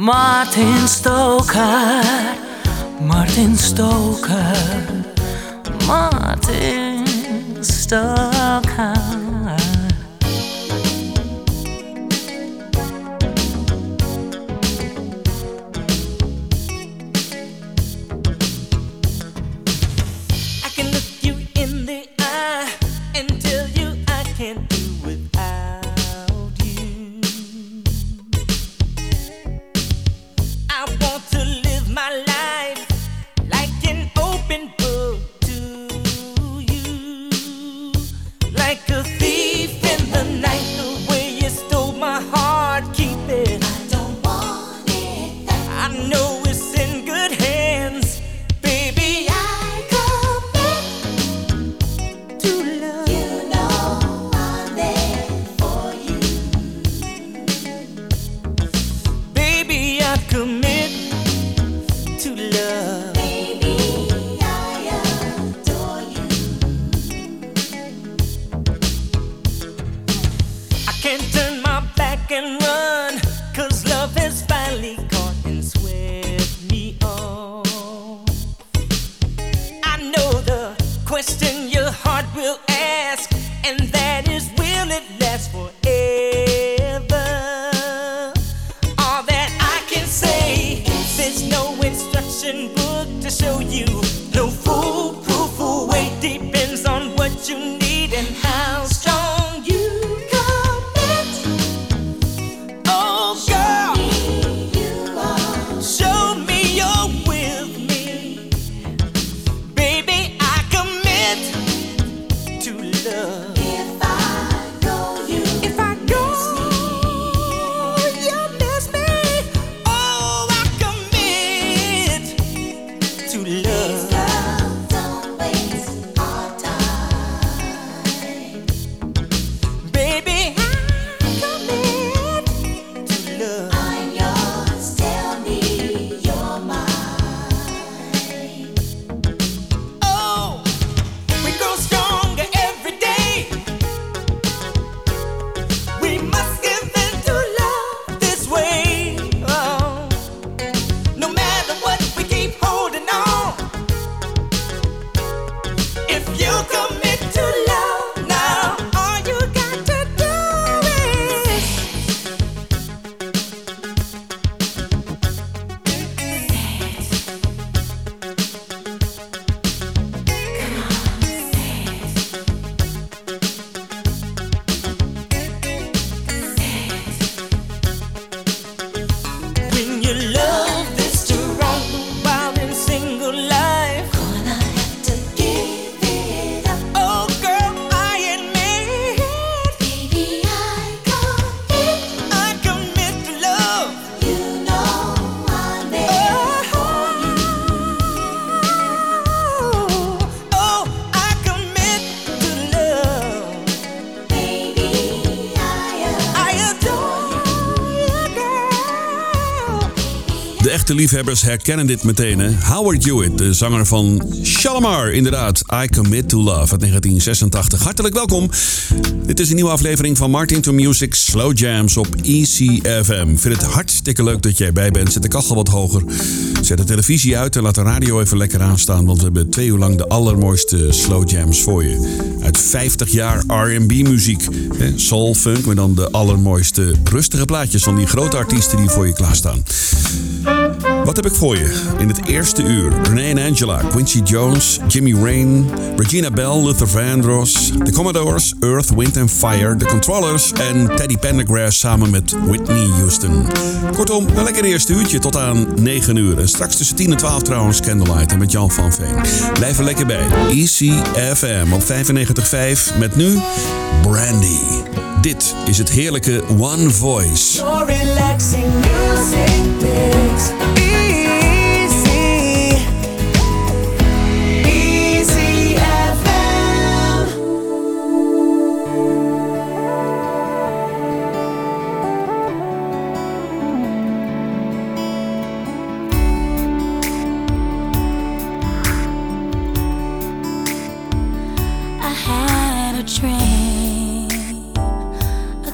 Martin Stoker, Martin Stoker, Martin Stoker. De liefhebbers herkennen dit meteen, hè? Howard Hewitt, de zanger van Shalamar, inderdaad. I Commit to Love uit 1986. Hartelijk welkom. Dit is een nieuwe aflevering van Martin to Music Slow Jams op ECFM. Ik vind het hartstikke leuk dat jij erbij bent. Zet de kachel wat hoger. Zet de televisie uit en laat de radio even lekker aanstaan. Want we hebben 2 uur lang de allermooiste slow jams voor je. Uit 50 jaar R&B muziek. Soul, funk, maar dan de allermooiste rustige plaatjes van die grote artiesten die voor je klaarstaan. Wat heb ik voor je? In het eerste uur Renee & Angela, Quincy Jones, Jimmy Rain, Regina Belle, Luther Vandross, The Commodores, Earth, Wind & Fire, The Controllers en Teddy Pendergrass samen met Whitney Houston. Kortom, een lekker eerste uurtje tot aan 9 uur. En straks tussen 10 en 12 trouwens Candlelight en met Jan van Veen. Blijf er lekker bij. ECFM op 95.5 met nu Brandy. Dit is het heerlijke One Voice.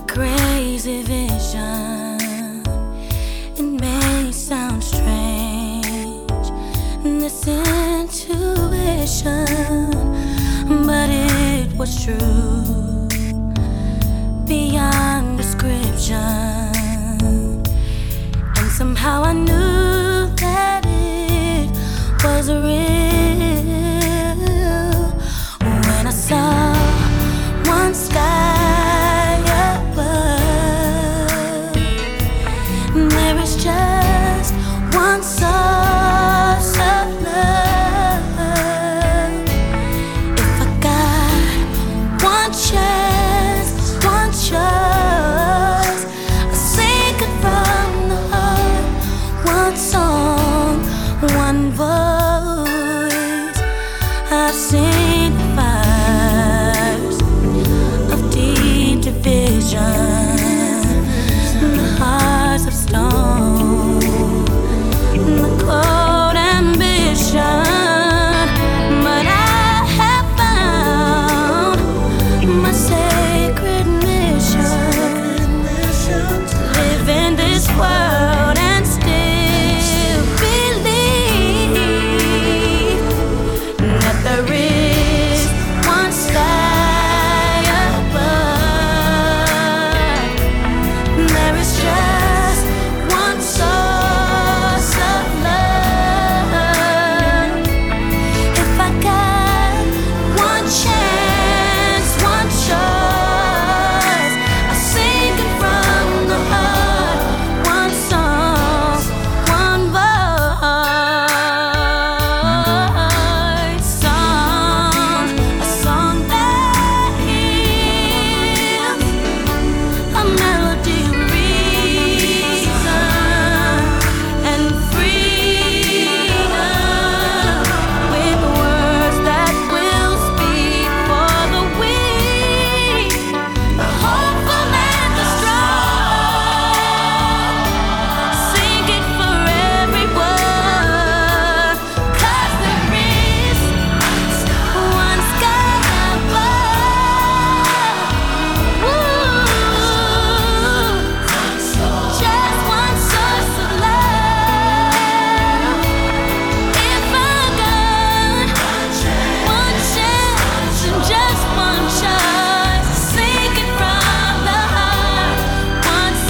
Crazy vision this intuition, but it was true beyond description. And somehow I knew that it was real when I saw one sky above. There is just one source of love. If I got one chance, one choice, I sing it from the heart. One song, one voice. I've seen the fires of deep division, the hearts of stone, the cold ambition, but I have found my sacred mission to live in this world and still believe that there is one sky above. There is just one source of love. If I got one chance, one choice, I sing it from the heart. One song, one voice. Song, a song that heals, a melody reason and freedom, with words that will speak for the weak, the hopeful and the strong. Sing it for everyone, 'cause there is one sky above. Ooh. Just one source of love. If I got one chance and just one choice, sing it from the heart. One song.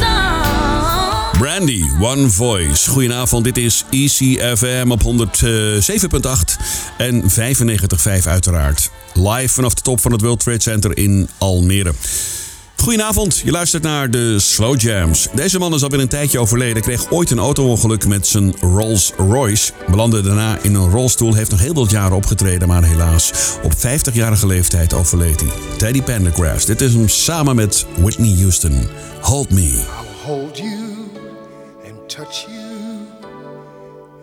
Brandy, One Voice. Goedenavond, dit is ECFM op 107.8 en 95.5 uiteraard. Live vanaf de top van het World Trade Center in Almere. Goedenavond, je luistert naar de Slow Jams. Deze man is alweer een tijdje overleden, kreeg ooit een auto-ongeluk met zijn Rolls Royce. Belandde daarna in een rolstoel, heeft nog heel wat jaren opgetreden, maar helaas op 50-jarige leeftijd overleed hij. Teddy Pendergrass, dit is hem samen met Whitney Houston. Hold Me. I'll hold you and touch you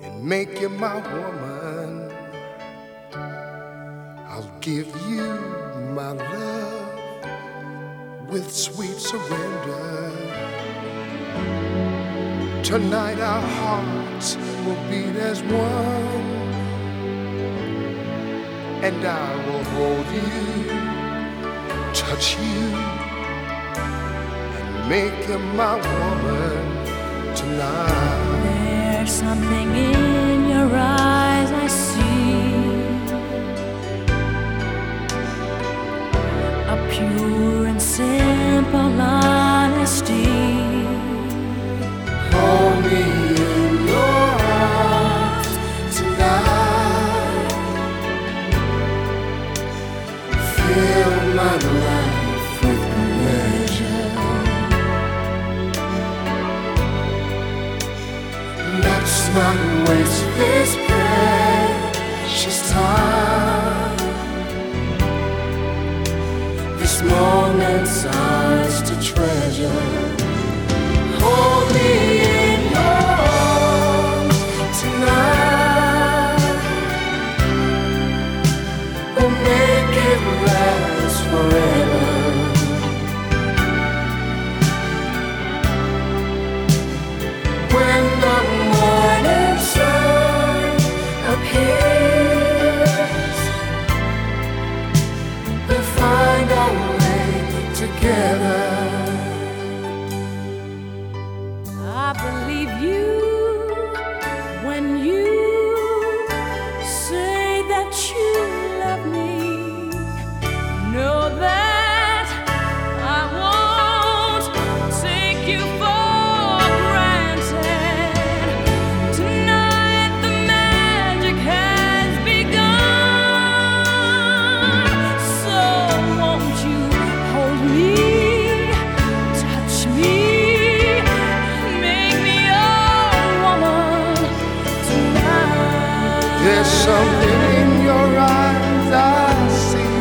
and make you my woman. I'll give you my love with sweet surrender. Tonight our hearts will beat as one, and I will hold you, touch you, and make you my woman tonight. There's something in your eyes I see, a pure and simple honesty. Hold me in your arms tonight. Fill my life with pleasure. Let's not waste this precious time. This moment's ours to treasure. Hold me in your arms tonight. We'll make it last forever. When the morning sun appears, we'll find our way together. I believe you when you There's something in your eyes I see.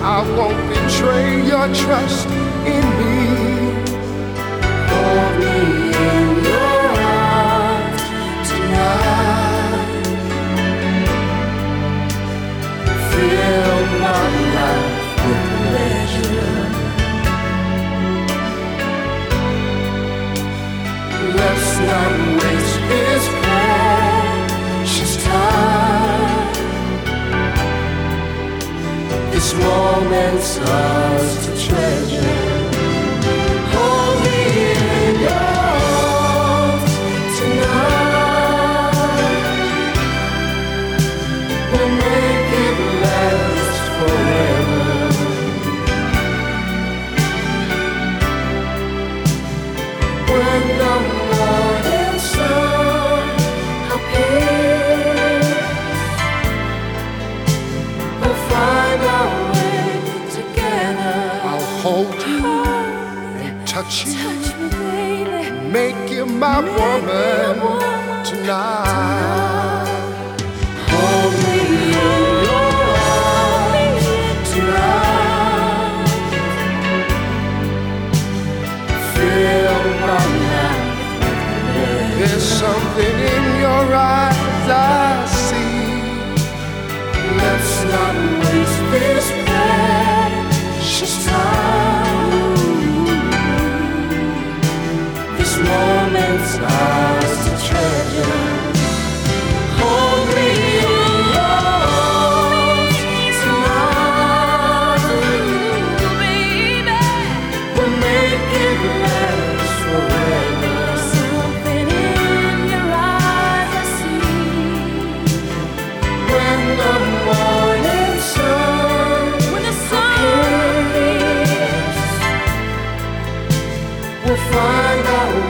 I won't betray your trust in me. Hold me in your arms tonight. Fill my life with pleasure. Let's not waste this precious time. This moment's ours to treasure. Touch you, baby. Make you my woman tonight. Hold me in your arms tonight. Fill my life. There's something in your eyes I see. Let's not waste this precious time. Moments are to treasure. Hold me in your arms tonight, baby. We'll make it last forever. Something in your eyes I see. When the morning sun, appears, we'll find our way.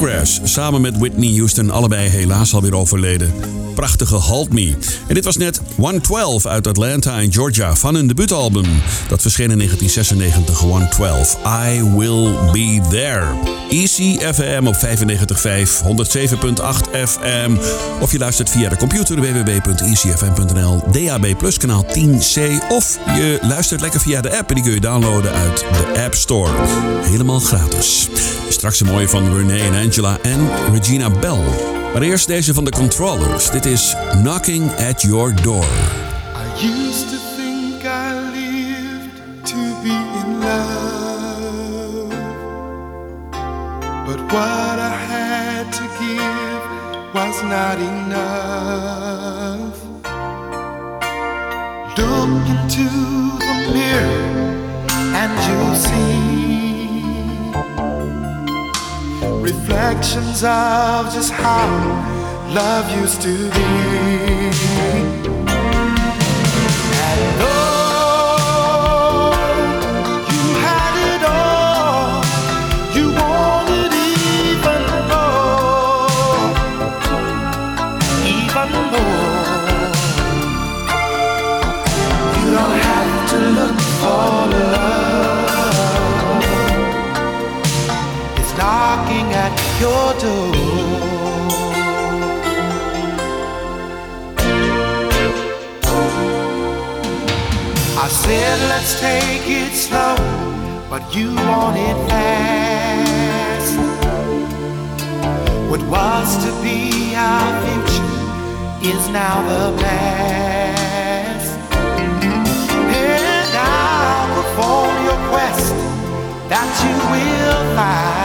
Pendergrass, samen met Whitney Houston, allebei helaas alweer overleden. Prachtige Hold Me. En dit was net 112 uit Atlanta en Georgia van hun debuutalbum. Dat verscheen in 1996, 112. I Will Be There. Easy FM op 95.5, 107.8 FM. Of je luistert via de computer www.icfm.nl, DAB Plus kanaal 10C. Of je luistert lekker via de app en die kun je downloaden uit de App Store. Helemaal gratis. Straks een mooie van Renee & Angela en Regina Belle. Maar eerst deze van The Controllers. Dit is Knocking at Your Door. I used to think I lived to be in love, but what I had to give was not enough. Look into the mirror and you'll see reflections of just how love used to be. And oh, you had it all, you wanted even more, even more. You don't have to look for love. Knocking at your door. I said let's take it slow, but you want it fast. What was to be our future is now the past. And I'll perform your quest that you will find.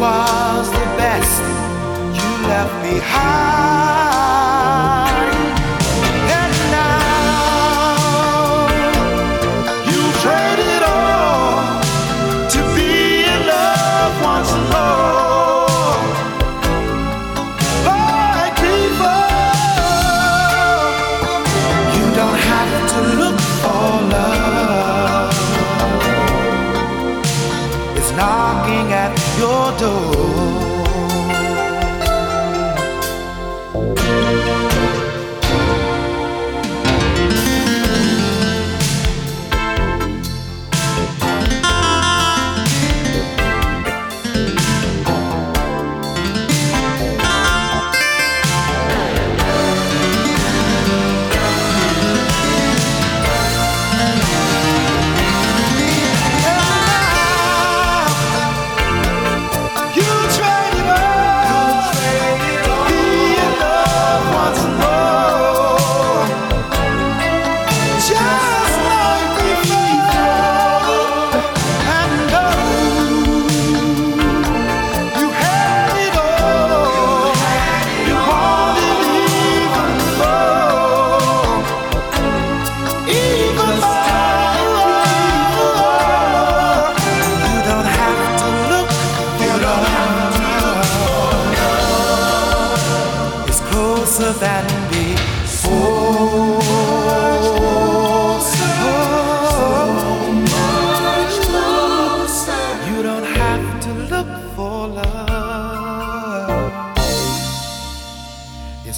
Was the best you left behind. And now you traded all to be in love once more, like before. You don't have to look for love, it's knocking at your door.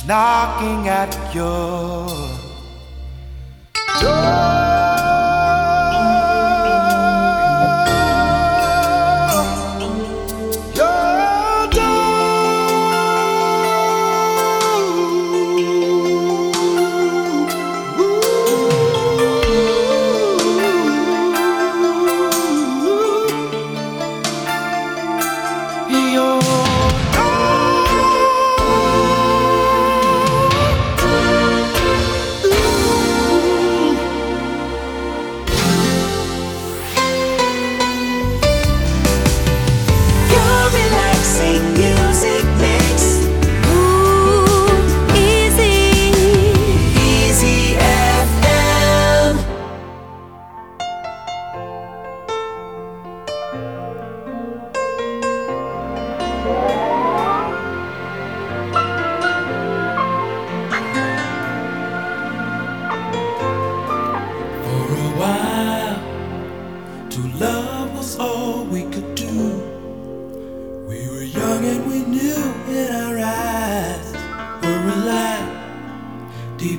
Knocking at your door, your door, your door.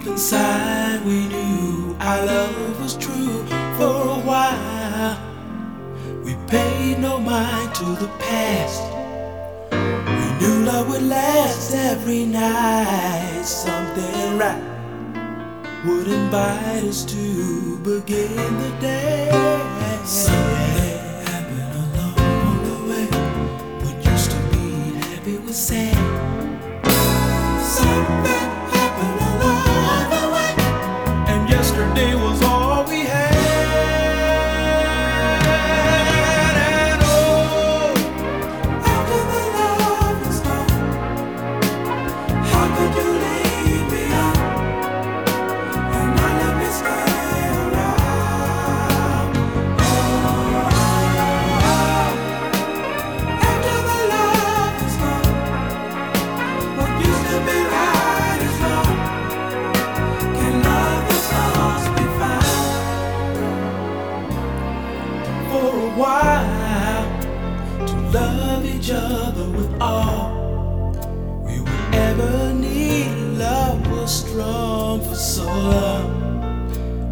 inside we knew our love was true for a while. We paid no mind to the past. We knew love would last every night. Something right would invite us to begin the day. Something happened along the way. What used to be happy was sad. Something happened along the way, and yesterday was all we had. And oh, how could the love was gone? How could you leave me out? And I let me stay around. Oh, after the love was gone, what used to be right. While to love each other with all we would ever need. Love was strong for so long.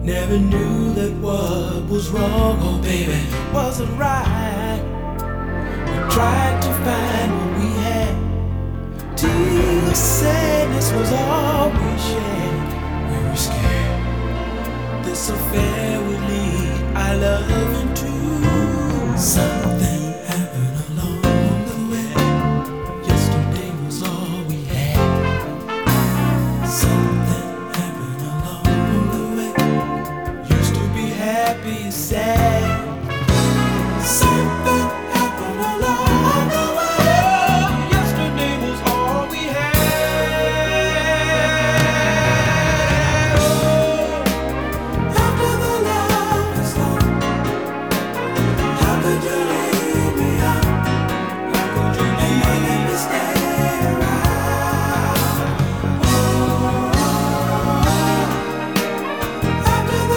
Never knew that what was wrong, oh baby, wasn't right. We tried to find what we had till the sadness was all we shared. We were scared this affair would lead our love into. Something happened along the way. Yesterday was all we had. Something happened along the way. Used to be happy and sad. Something happened along the way. Yesterday was all we had. Oh, after the love was gone. Could you leave me out? Why could you leave me stay around? Oh, after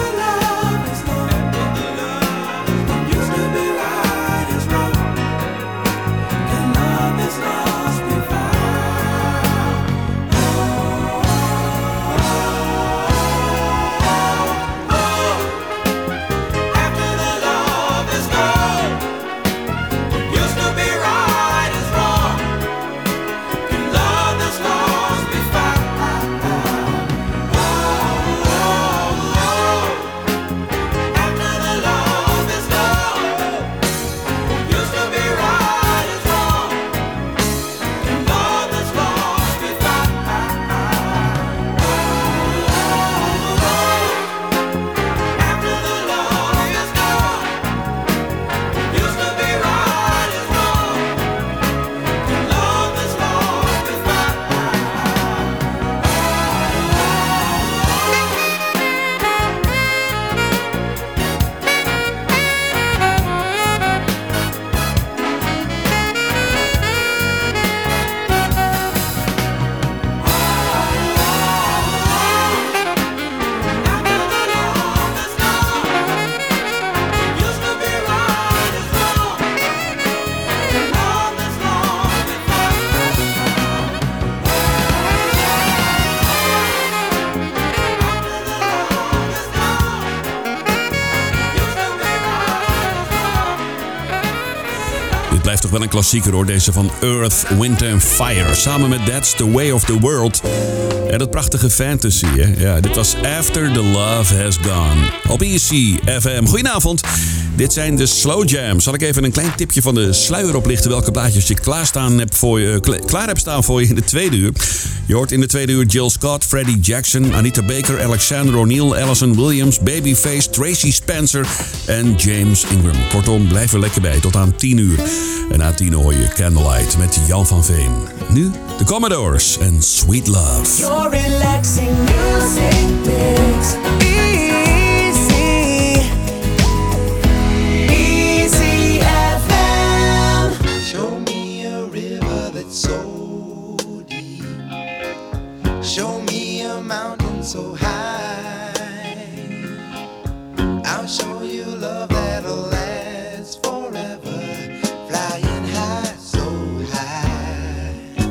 the love is gone, what used to be right is wrong. Can love that's lost be found? Oh, after the love is gone. Toch wel een klassieker hoor, deze van Earth, Wind & Fire. Samen met That's the Way of the World. En dat prachtige fantasy, hè? Ja, dit was After the Love Has Gone. Op Easy FM. Goedenavond. Dit zijn de Slow Jams. Zal ik even een klein tipje van de sluier oplichten welke plaatjes je klaar hebt staan voor je in de tweede uur. Je hoort in de tweede uur Jill Scott, Freddie Jackson, Anita Baker, Alexander O'Neill, Allison Williams, Babyface, Tracy Spencer en James Ingram. Kortom, blijf er lekker bij tot aan 10 uur. En na 10 hoor je Candlelight met Jan van Veen. Nu de Commodores en Sweet Love. Your relaxing music picks. Show me a mountain so high. I'll show you love that'll last forever. Flying high, so high.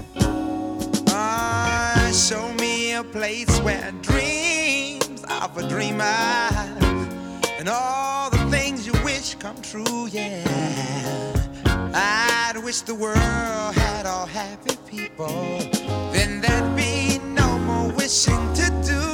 Ah, show me a place where dreams are for dreamers, and all the things you wish come true, yeah. I'd wish the world had all happy people, then there'd be no more wishing to do.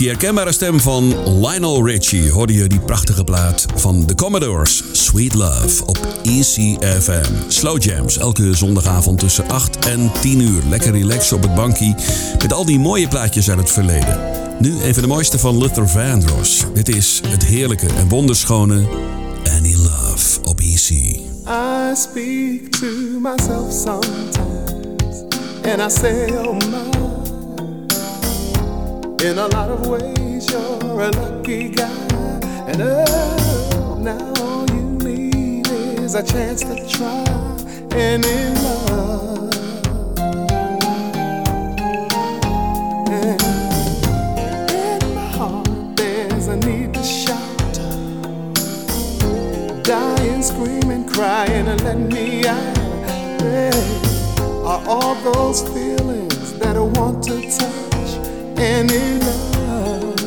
Die herkenbare stem van Lionel Richie hoorde je die prachtige plaat van The Commodores, Sweet Love, op ECFM. Slow Jams, elke zondagavond tussen 8 en 10 uur. Lekker relaxen op het bankje met al die mooie plaatjes uit het verleden. Nu even de mooiste van Luther Vandross. Dit is het heerlijke en wonderschone Any Love op EC. I speak to myself sometimes and I say oh my. In a lot of ways you're a lucky guy, and oh, now all you need is a chance to try any love. And in my heart there's a need to shout, dying, screaming, crying, and let me out. There are all those feelings that I want to tell. Any love,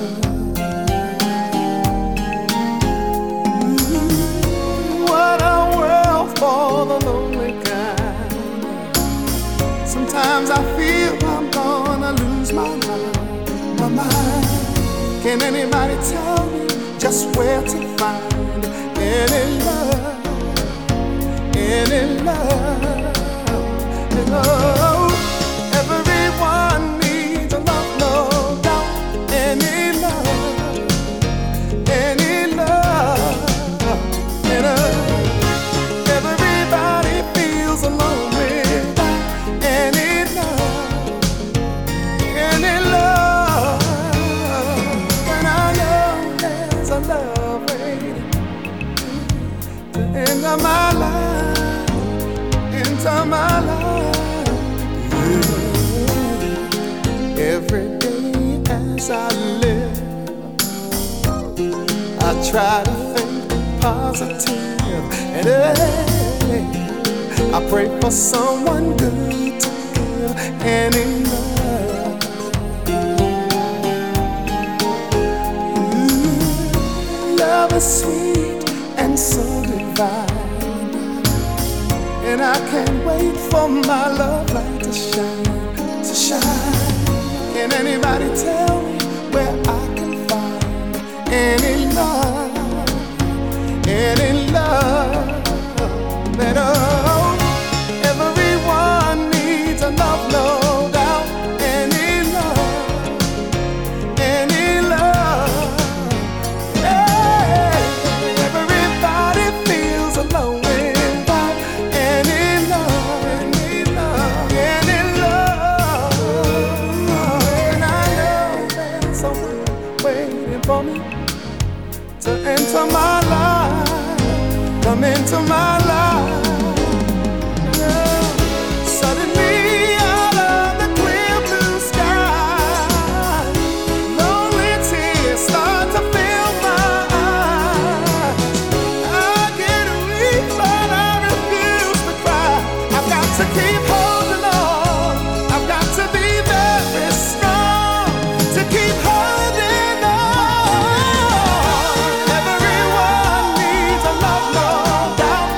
what a world for the lonely kind. Sometimes I feel I'm gonna lose my mind, my mind. Can anybody tell me just where to find any love, any love, any love? I live, I try to think positive. And I pray for someone good to give and in love. Ooh, love is sweet and so divine, and I can't wait for my love light to shine, to shine. Can anybody tell me where I can find any love? And in love, and oh, everyone needs a love, no doubt. And in love, yeah. Everybody feels alone without. And in love, and in love, and in love. And I know there's someone waiting for me to enter my life. Come into my life. Yeah. Suddenly out of the clear blue sky, lonely tears start to fill my eyes. I get weak but I refuse to cry. I've got to keep holding on. I've got to be very strong to keep holding on. Everyone needs a love, no doubt.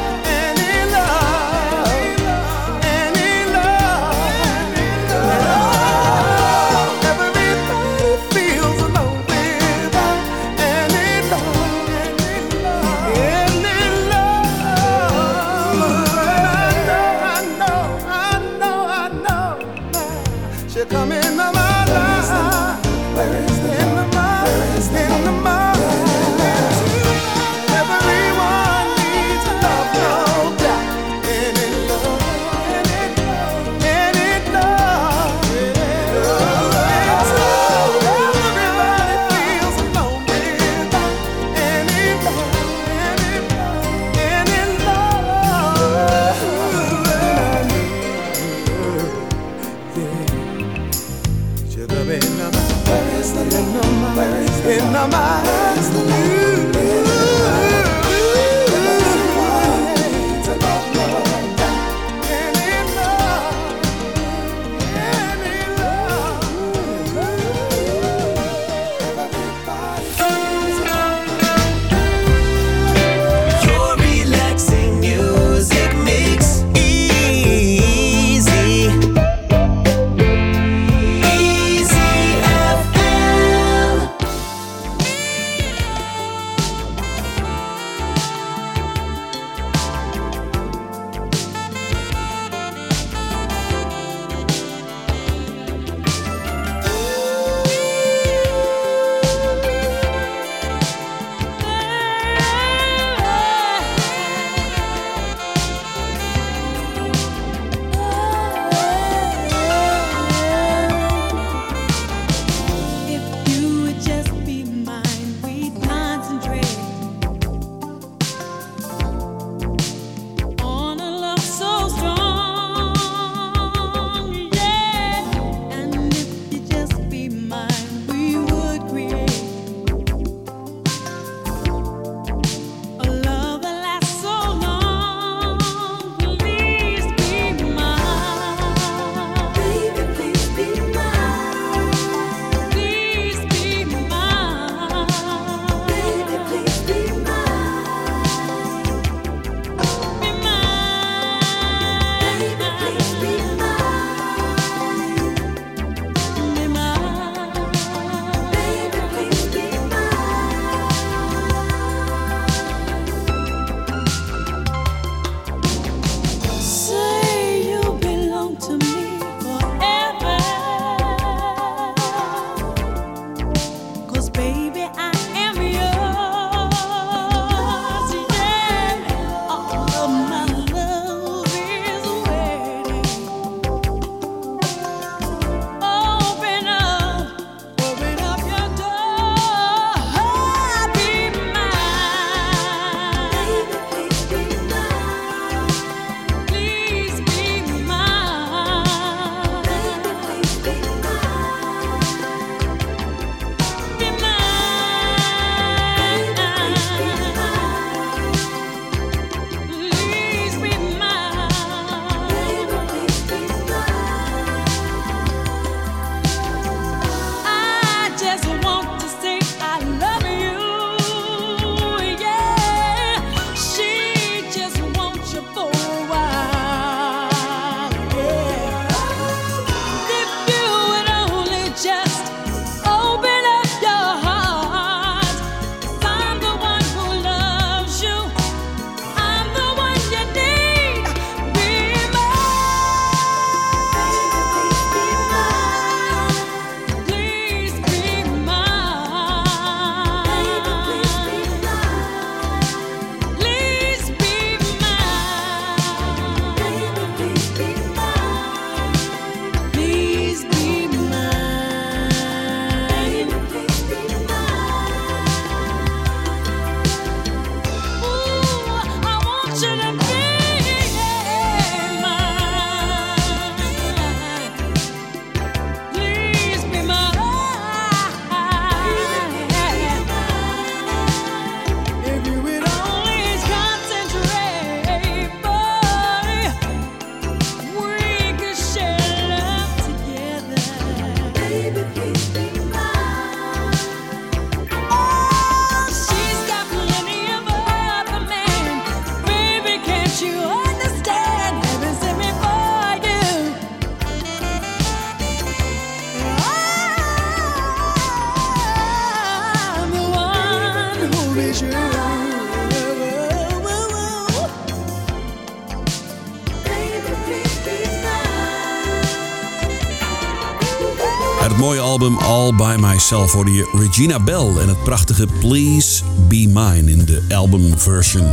mooie album All By Myself hoorde je Regina Belle en het prachtige Please Be Mine in de albumversion.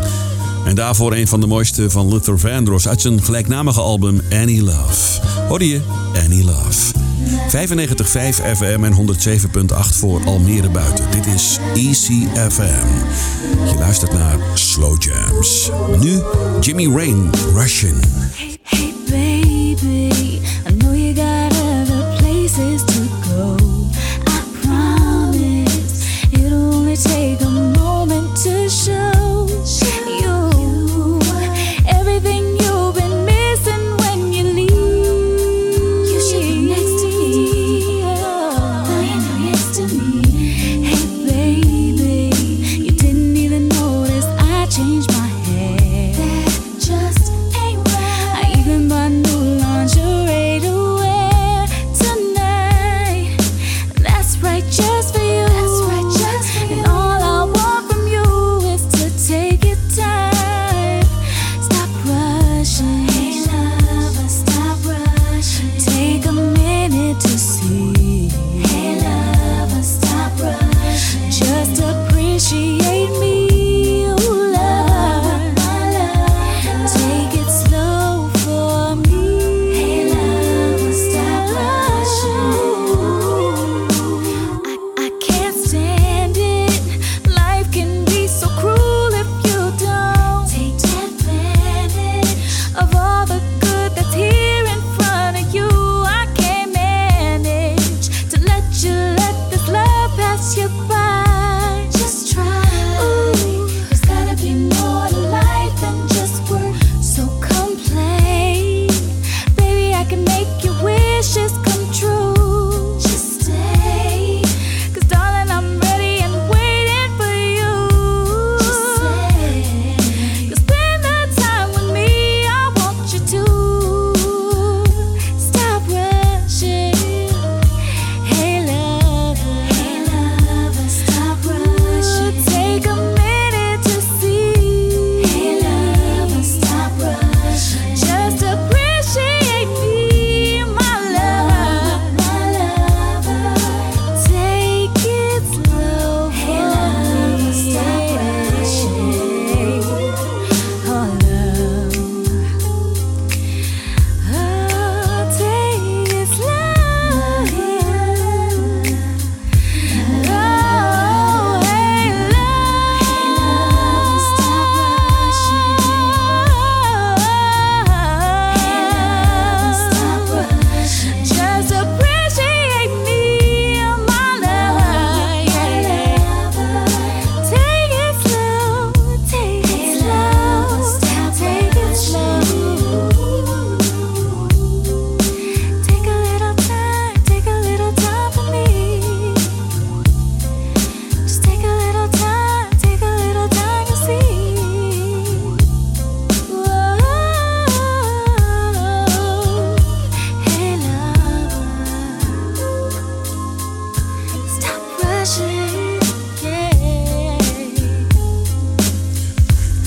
En daarvoor een van de mooiste van Luther Vandross uit zijn gelijknamige album Any Love. Hoorde je Any Love. 95.5 FM en 107.8 voor Almere buiten. Dit is ECFM. Je luistert naar Slow Jams. Nu Jimmy Rain, Russian. Hey, hey baby, I know you got other places to go. I promise, it'll only take a moment to show you everything you've been missing when you leave. You should be next to me, now you're next to me. Hey baby, you didn't even notice I changed my hair. That just ain't right. I even bought new lingerie to wear tonight. That's right, just for you. That's right, just for you. And all I want from you is to take your time.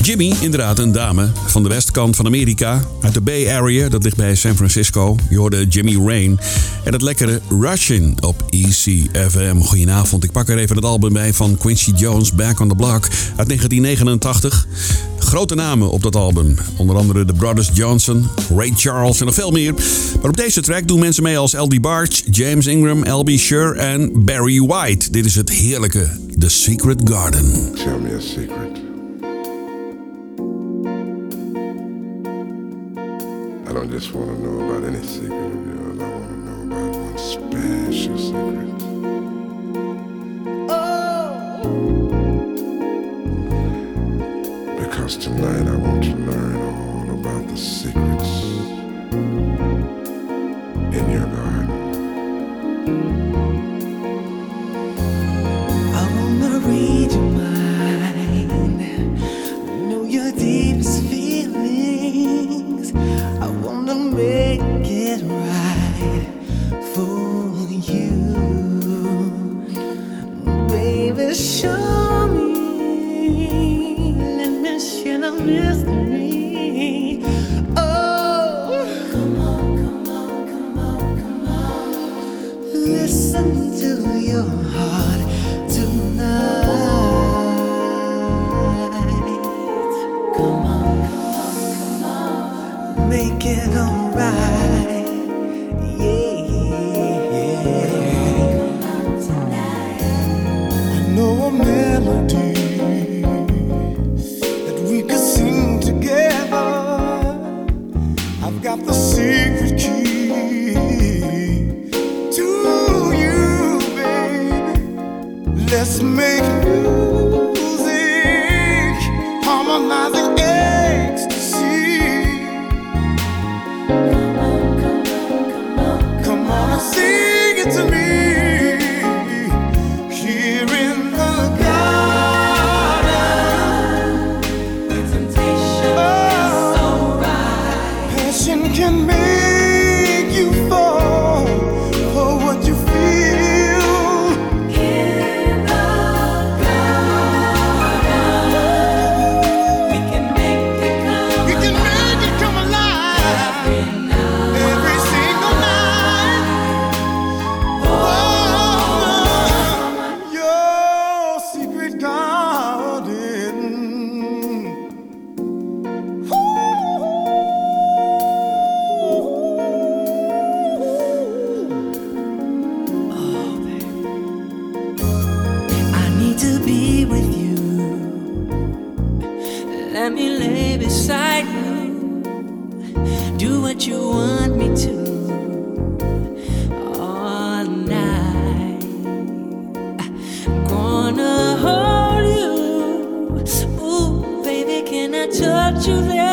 Jimmy, inderdaad een dame van de westkant van Amerika, uit de Bay Area, dat ligt bij San Francisco. Je hoorde Jimmy Rain en het lekkere Russian op ECFM. Goedenavond, ik pak er even het album bij van Quincy Jones, Back on the Block uit 1989. Grote namen op dat album. Onder andere de Brothers Johnson, Ray Charles en nog veel meer. Maar op deze track doen mensen mee als L.D. Barge, James Ingram, L.B. Sure en Barry White. Dit is het heerlijke The Secret Garden. Tell me a secret. I don't just want to know about any secret of yours. I want to know about one special secret. Oh! Because tonight I want to learn all about the secrets in your garden. I want to read your mind, know your deepest feelings. I wanna make it right for you. Baby, show me, let me share the mystery. Oh, come on, come on, come on, come on. Listen. Your name.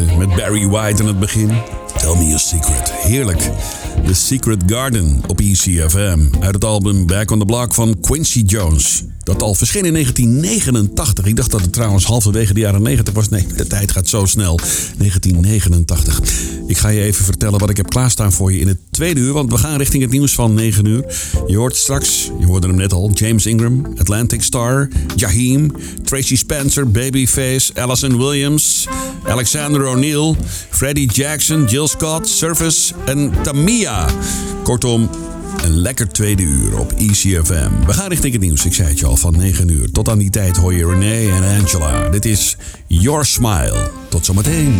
Atlanta met Barry White aan het begin. Tell Me Your Secret. Heerlijk. The Secret Garden op ECFM. Uit het album Back on the Block van Quincy Jones. Dat al verscheen in 1989. Ik dacht dat het trouwens halverwege de jaren 90 was. Nee, de tijd gaat zo snel. 1989. Ik ga je even vertellen wat ik heb klaarstaan voor je in het tweede uur. Want we gaan richting het nieuws van 9 uur. Je hoort straks, je hoorde hem net al, James Ingram, Atlantic Star, Jaheim, Tracy Spencer, Babyface, Allison Williams, Alexander O'Neill, Freddie Jackson, Jill Scott, Surface en Tamia. Kortom, een lekker tweede uur op ECFM. We gaan richting het nieuws, ik zei het je al, van 9 uur. Tot aan die tijd hoor je Renee en Angela. Dit is Your Smile. Tot zometeen.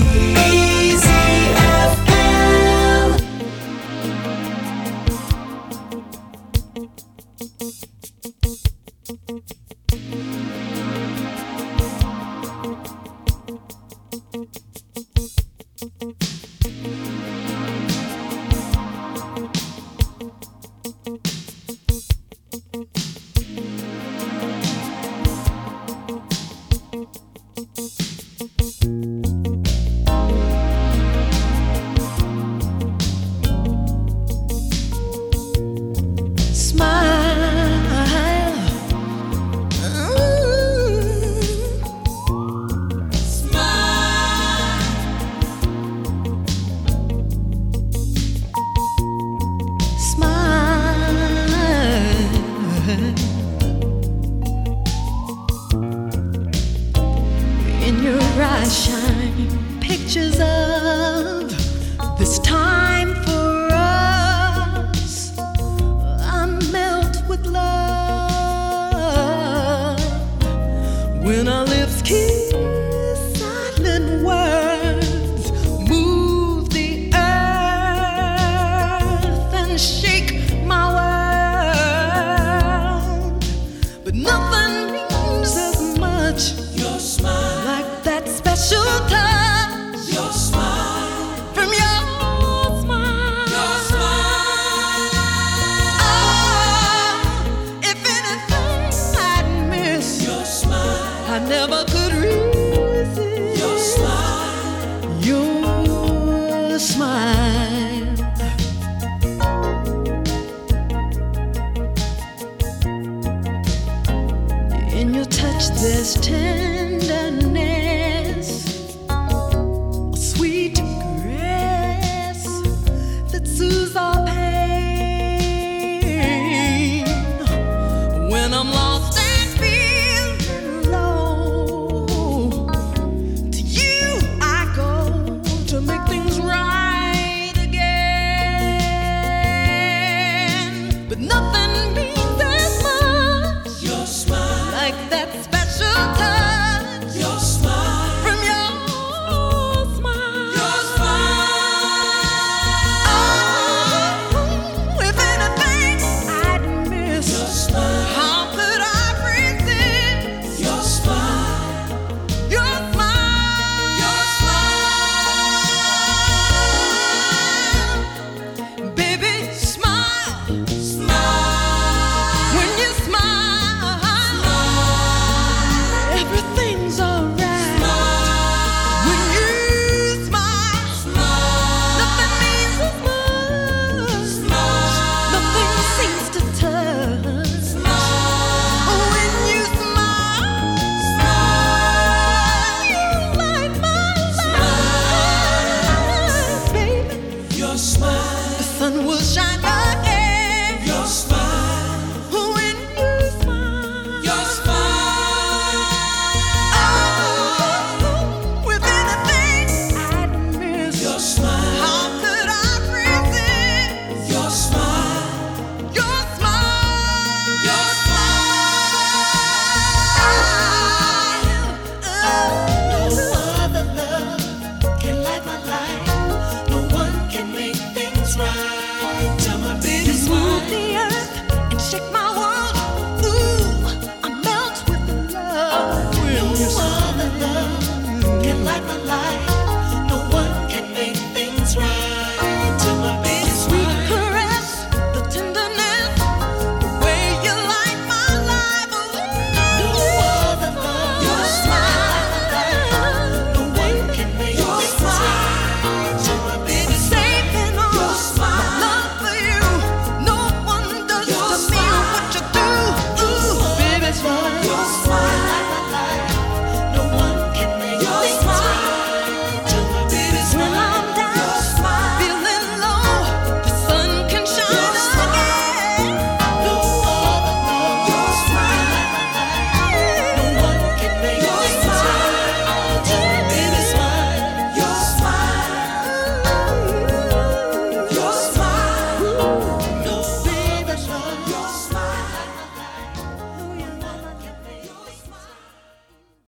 Tell my baby smile.